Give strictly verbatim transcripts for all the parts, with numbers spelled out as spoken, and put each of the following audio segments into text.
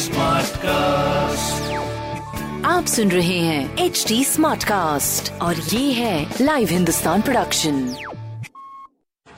Smart cast, आप सुन रहे हैं एच डी स्मार्ट कास्ट और ये है लाइव हिंदुस्तान प्रोडक्शन।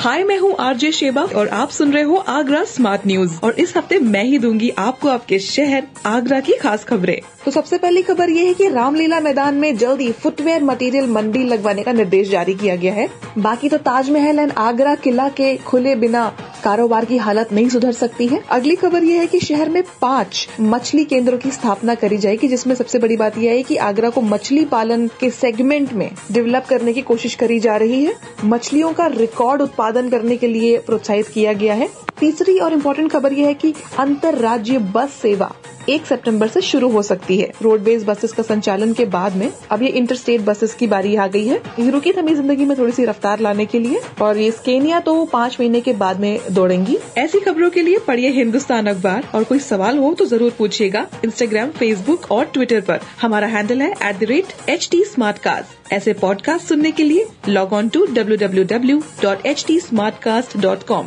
हाय, मैं हूँ आरजे शेबा और आप सुन रहे हो आगरा स्मार्ट न्यूज। और इस हफ्ते मैं ही दूंगी आपको आपके शहर आगरा की खास खबरें। तो सबसे पहली खबर ये है कि रामलीला मैदान में जल्दी फुटवेयर मटेरियल मंडी लगवाने का निर्देश जारी किया गया है। बाकी तो ताजमहल एंड आगरा किला के खुले बिना कारोबार की हालत नहीं सुधर सकती है। अगली खबर ये है कि शहर में पांच मछली केंद्रों की स्थापना करी जाएगी, जिसमें सबसे बड़ी बात यह है कि आगरा को मछली पालन के सेगमेंट में डेवलप करने की कोशिश करी जा रही है। मछलियों का रिकॉर्ड उत्पादन करने के लिए प्रोत्साहित किया गया है। तीसरी और इम्पोर्टेंट खबर यह है कि अंतर्राज्यीय बस सेवा एक सितंबर से शुरू हो सकती है। रोडवेज बसेस का संचालन के बाद में अब ये इंटरस्टेट बसेस की बारी आ गई है, हीरो की थमी जिंदगी में थोड़ी सी रफ्तार लाने के लिए। और ये स्केनिया तो पाँच महीने के बाद में दौड़ेंगी। ऐसी खबरों के लिए पढ़िए हिंदुस्तान अखबार और कोई सवाल हो तो जरूर पूछिएगा। इंस्टाग्राम, फेसबुक और ट्विटर पर हमारा हैंडल है at the rate H D Smartcast. ऐसे पॉडकास्ट सुनने के लिए log on to W W W dot H D Smartcast dot com.